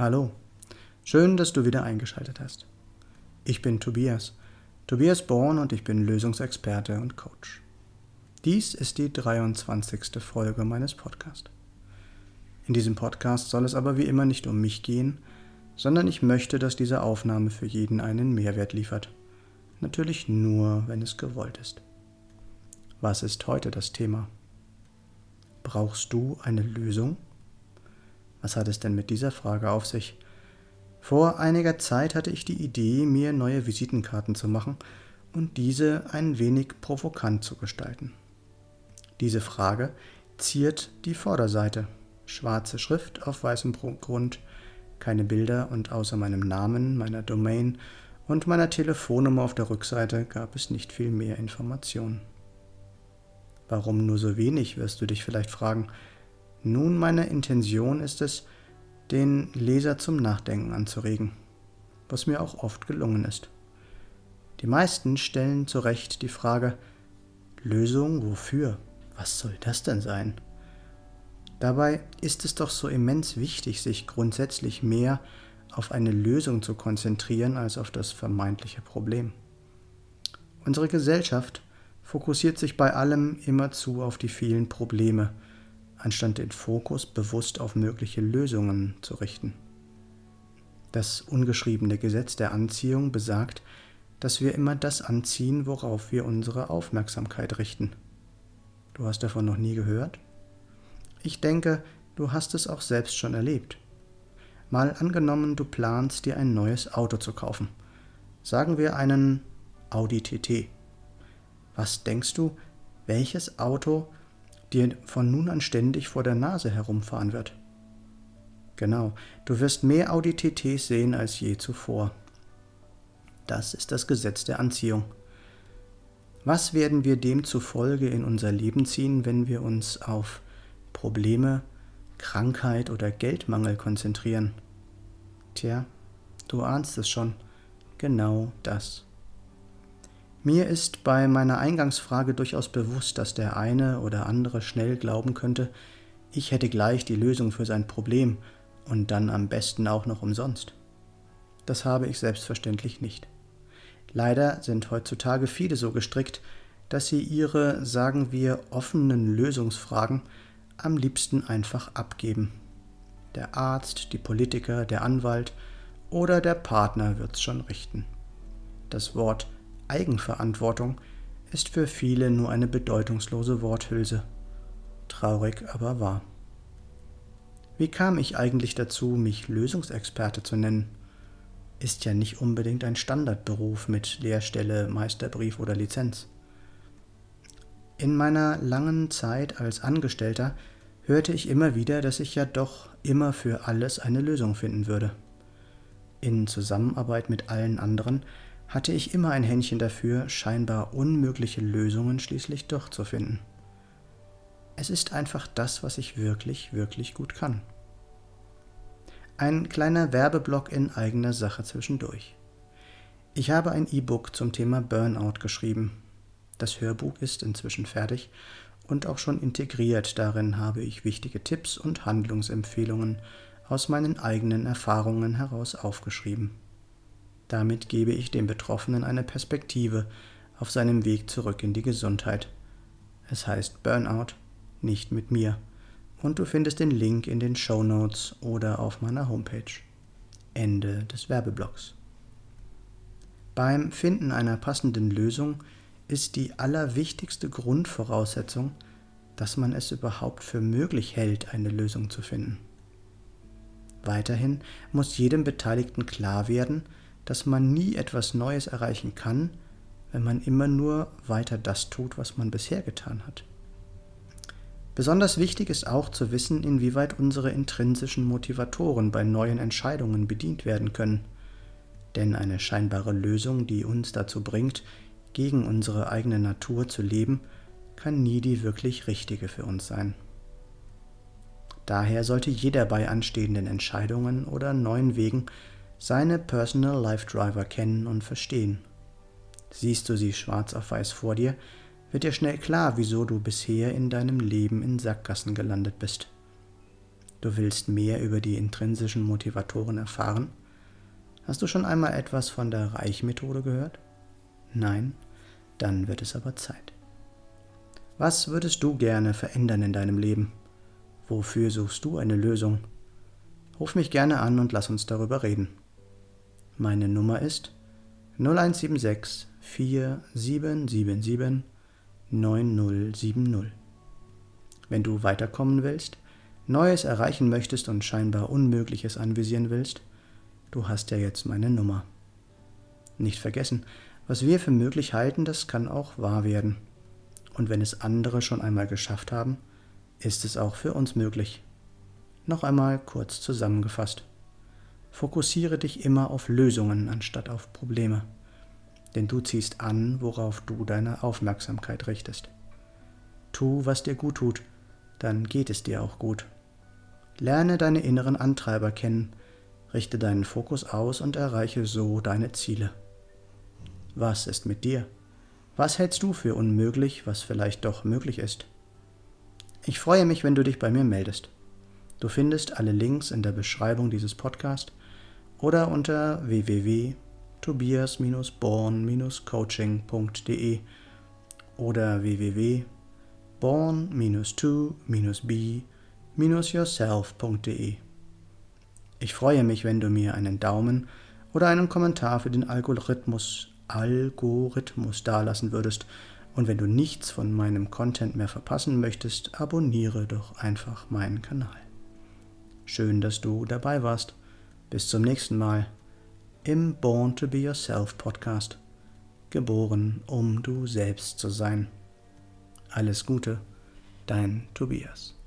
Hallo, schön, dass du wieder eingeschaltet hast. Ich bin Tobias Born und ich bin Lösungsexperte und Coach. Dies ist die 23. Folge meines Podcasts. In diesem Podcast soll es aber wie immer nicht um mich gehen, sondern ich möchte, dass diese Aufnahme für jeden einen Mehrwert liefert. Natürlich nur, wenn es gewollt ist. Was ist heute das Thema? Brauchst du eine Lösung? Was hat es denn mit dieser Frage auf sich? Vor einiger Zeit hatte ich die Idee, mir neue Visitenkarten zu machen und diese ein wenig provokant zu gestalten. Diese Frage ziert die Vorderseite. Schwarze Schrift auf weißem Grund, keine Bilder und außer meinem Namen, meiner Domain und meiner Telefonnummer auf der Rückseite gab es nicht viel mehr Informationen. Warum nur so wenig, wirst du dich vielleicht fragen. Nun, meine Intention ist es, den Leser zum Nachdenken anzuregen, was mir auch oft gelungen ist. Die meisten stellen zu Recht die Frage, Lösung wofür? Was soll das denn sein? Dabei ist es doch so immens wichtig, sich grundsätzlich mehr auf eine Lösung zu konzentrieren, als auf das vermeintliche Problem. Unsere Gesellschaft fokussiert sich bei allem immerzu auf die vielen Probleme, anstatt den Fokus bewusst auf mögliche Lösungen zu richten. Das ungeschriebene Gesetz der Anziehung besagt, dass wir immer das anziehen, worauf wir unsere Aufmerksamkeit richten. Du hast davon noch nie gehört? Ich denke, du hast es auch selbst schon erlebt. Mal angenommen, du planst, dir ein neues Auto zu kaufen. Sagen wir einen Audi TT. Was denkst du, welches Auto dir von nun an ständig vor der Nase herumfahren wird? Genau, du wirst mehr Audi TTs sehen als je zuvor. Das ist das Gesetz der Anziehung. Was werden wir demzufolge in unser Leben ziehen, wenn wir uns auf Probleme, Krankheit oder Geldmangel konzentrieren? Tja, du ahnst es schon, genau das. Mir ist bei meiner Eingangsfrage durchaus bewusst, dass der eine oder andere schnell glauben könnte, ich hätte gleich die Lösung für sein Problem und dann am besten auch noch umsonst. Das habe ich selbstverständlich nicht. Leider sind heutzutage viele so gestrickt, dass sie ihre, sagen wir, offenen Lösungsfragen am liebsten einfach abgeben. Der Arzt, die Politiker, der Anwalt oder der Partner wird's schon richten. Das Wort Eigenverantwortung ist für viele nur eine bedeutungslose Worthülse. Traurig, aber wahr. Wie kam ich eigentlich dazu, mich Lösungsexperte zu nennen? Ist ja nicht unbedingt ein Standardberuf mit Lehrstelle, Meisterbrief oder Lizenz. In meiner langen Zeit als Angestellter hörte ich immer wieder, dass ich ja doch immer für alles eine Lösung finden würde. In Zusammenarbeit mit allen anderen hatte ich immer ein Händchen dafür, scheinbar unmögliche Lösungen schließlich doch zu finden. Es ist einfach das, was ich wirklich, wirklich gut kann. Ein kleiner Werbeblock in eigener Sache zwischendurch. Ich habe ein E-Book zum Thema Burnout geschrieben. Das Hörbuch ist inzwischen fertig und auch schon integriert. Darin habe ich wichtige Tipps und Handlungsempfehlungen aus meinen eigenen Erfahrungen heraus aufgeschrieben. Damit gebe ich dem Betroffenen eine Perspektive auf seinem Weg zurück in die Gesundheit. Es heißt Burnout, nicht mit mir. Und du findest den Link in den Shownotes oder auf meiner Homepage. Ende des Werbeblocks. Beim Finden einer passenden Lösung ist die allerwichtigste Grundvoraussetzung, dass man es überhaupt für möglich hält, eine Lösung zu finden. Weiterhin muss jedem Beteiligten klar werden, dass man nie etwas Neues erreichen kann, wenn man immer nur weiter das tut, was man bisher getan hat. Besonders wichtig ist auch zu wissen, inwieweit unsere intrinsischen Motivatoren bei neuen Entscheidungen bedient werden können. Denn eine scheinbare Lösung, die uns dazu bringt, gegen unsere eigene Natur zu leben, kann nie die wirklich richtige für uns sein. Daher sollte jeder bei anstehenden Entscheidungen oder neuen Wegen seine Personal Life Driver kennen und verstehen. Siehst du sie schwarz auf weiß vor dir, wird dir schnell klar, wieso du bisher in deinem Leben in Sackgassen gelandet bist. Du willst mehr über die intrinsischen Motivatoren erfahren? Hast du schon einmal etwas von der Reich-Methode gehört? Nein? Dann wird es aber Zeit. Was würdest du gerne verändern in deinem Leben? Wofür suchst du eine Lösung? Ruf mich gerne an und lass uns darüber reden. Meine Nummer ist 0176 4777 9070. Wenn du weiterkommen willst, Neues erreichen möchtest und scheinbar Unmögliches anvisieren willst, du hast ja jetzt meine Nummer. Nicht vergessen, was wir für möglich halten, das kann auch wahr werden. Und wenn es andere schon einmal geschafft haben, ist es auch für uns möglich. Noch einmal kurz zusammengefasst. Fokussiere dich immer auf Lösungen anstatt auf Probleme, denn du ziehst an, worauf du deine Aufmerksamkeit richtest. Tu, was dir gut tut, dann geht es dir auch gut. Lerne deine inneren Antreiber kennen, richte deinen Fokus aus und erreiche so deine Ziele. Was ist mit dir? Was hältst du für unmöglich, was vielleicht doch möglich ist? Ich freue mich, wenn du dich bei mir meldest. Du findest alle Links in der Beschreibung dieses Podcasts oder unter www.tobias-born-coaching.de oder www.born-to-be-yourself.de. Ich freue mich, wenn du mir einen Daumen oder einen Kommentar für den Algorithmus dalassen würdest, und wenn du nichts von meinem Content mehr verpassen möchtest, abonniere doch einfach meinen Kanal. Schön, dass du dabei warst. Bis zum nächsten Mal im Born-to-be-yourself Podcast. Geboren, um du selbst zu sein. Alles Gute, dein Tobias.